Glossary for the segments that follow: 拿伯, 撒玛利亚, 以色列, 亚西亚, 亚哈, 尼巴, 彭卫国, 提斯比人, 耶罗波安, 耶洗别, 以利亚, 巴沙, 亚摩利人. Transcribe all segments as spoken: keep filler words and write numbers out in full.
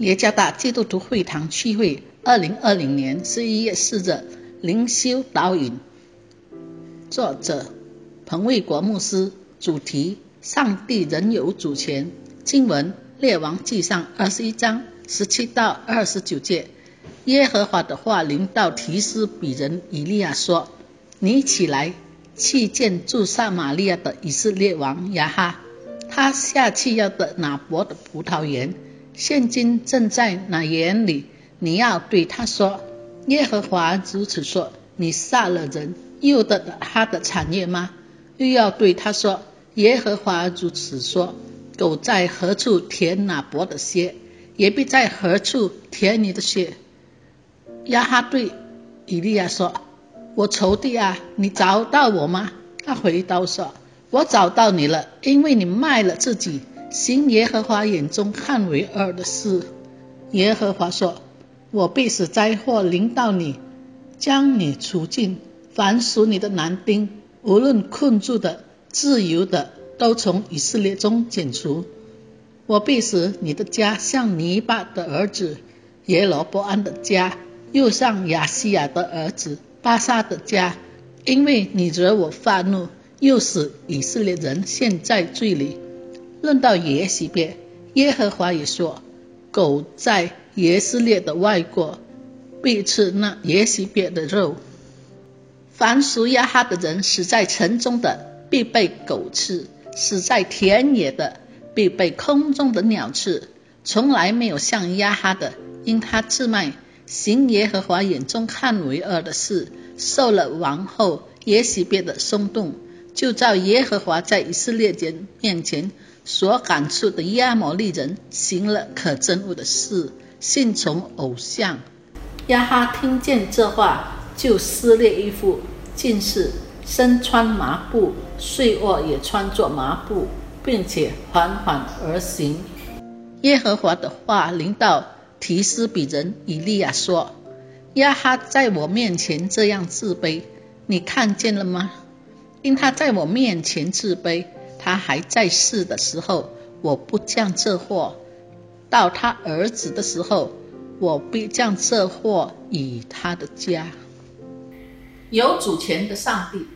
耶加达基督徒会堂区会二零二零年十一月四日灵修导引，作者彭卫国牧师，主题上帝仍有主权。经文列王记上二十一章十七到二十九节。耶和华的话临到提斯比人以利亚说，你起来去见住撒玛利亚的以色列王亚哈，他下去要得拿伯的葡萄园，现今正在那园里，你要对他说，耶和华如此说，你杀了人又得了他的产业吗？又要对他说，耶和华如此说，狗在何处舔拿伯的血，也必在何处舔你的血。亚哈对以利亚说，我仇敌啊，你找到我吗？他回答说，我找到你了，因为你卖了自己，行耶和华眼中看为恶的事。耶和华说，我必使灾祸临到你，将你除尽，凡属你的男丁，无论困住的自由的，都从以色列中剪除。我必使你的家像尼巴的儿子耶罗波安的家，又像亚西亚的儿子巴沙的家，因为你惹我发怒，又使以色列人陷在罪里。论到耶洗别，耶和华也说，狗在以色列的外国必吃那耶洗别的肉，凡属亚哈的人死在城中的必被狗吃，死在田野的必被空中的鸟吃。从来没有像亚哈的，因他自卖行耶和华眼中看为恶的事，受了王后耶洗别的松动，就照耶和华在以色列人面前所赶出的亚摩利人行了可憎恶的事，信从偶像。亚哈听见这话，就撕裂衣服，禁食，身穿麻布，睡卧也穿着麻布，并且缓缓而行。耶和华的话临到提斯比人以利亚说，亚哈在我面前这样自卑，你看见了吗？因他在我面前自卑，他还在世的时候，我不降这祸；到他儿子的时候，我必降这祸以他的家。有主权的上帝，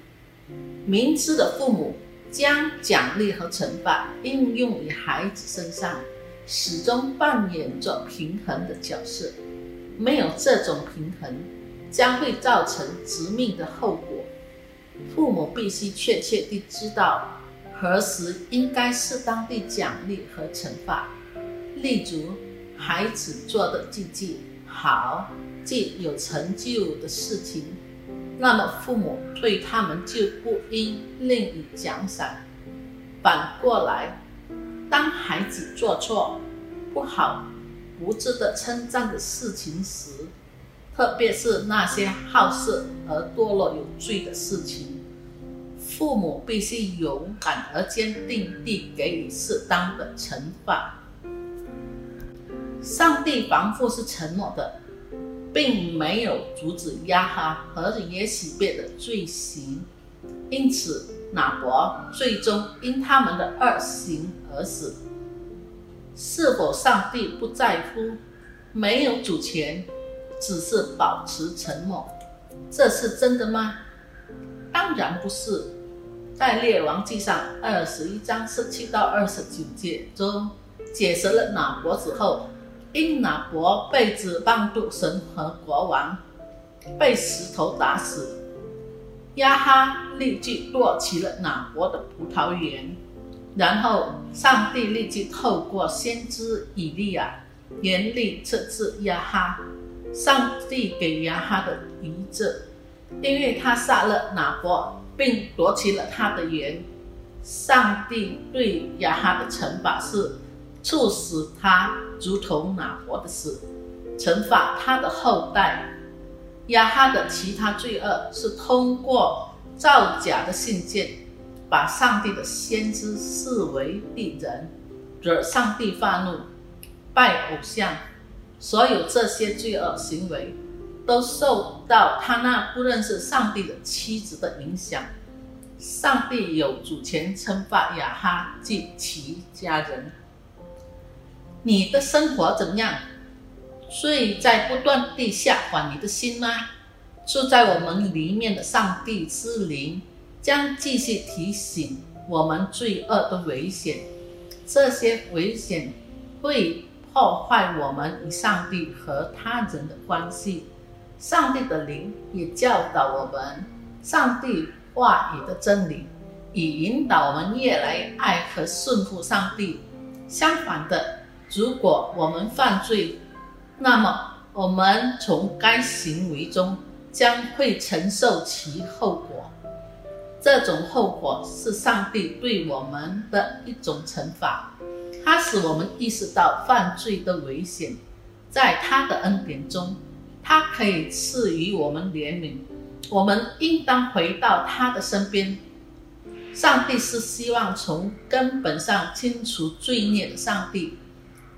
明智的父母将奖励和惩罚应用于孩子身上，始终扮演着平衡的角色。没有这种平衡，将会造成致命的后果。父母必须确切地知道何时应该适当地奖励和惩罚。例如，孩子做的极其好、既有成就的事情，那么父母对他们就不应另以奖赏。反过来，当孩子做错、不好、不值得称赞的事情时，特别是那些好色而堕落有罪的事情，父母必须勇敢而坚定地给予适当的惩罚。上帝防护是承诺的，并没有阻止亚哈和耶洗别的罪行，因此拿伯最终因他们的恶行而死。是否上帝不在乎？没有主权，只是保持沉默，这是真的吗？当然不是。在列王记上二十一章十七到二十九节中解释了拿伯之后，因拿伯被指谤妒神和国王，被石头打死，亚哈立即夺取了拿伯的葡萄园。然后上帝立即透过先知以利亚严厉斥责亚哈。上帝给亚哈的遗责，因为他杀了拿伯并夺取了他的园。上帝对亚哈的惩罚是处死他如同拿伯的死，惩罚他的后代。亚哈的其他罪恶是通过造假的信件，把上帝的先知视为敌人，惹上帝发怒，拜偶像。所有这些罪恶行为都受到他那不认识上帝的妻子的影响。上帝有主权惩罚亚哈及其家人。你的生活怎样？所以在不断地下管你的心吗？住在我们里面的上帝之灵将继续提醒我们罪恶的危险，这些危险会破坏我们与上帝和他人的关系。上帝的灵也教导我们上帝话语的真理，以引导我们越来爱和顺服上帝。相反的，如果我们犯罪，那么我们从该行为中将会承受其后果。这种后果是上帝对我们的一种惩罚，它使我们意识到犯罪的危险。在他的恩典中，他可以赐予我们怜悯，我们应当回到他的身边。上帝是希望从根本上清除罪孽的上帝，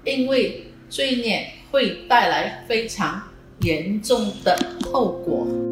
因为罪孽会带来非常严重的后果。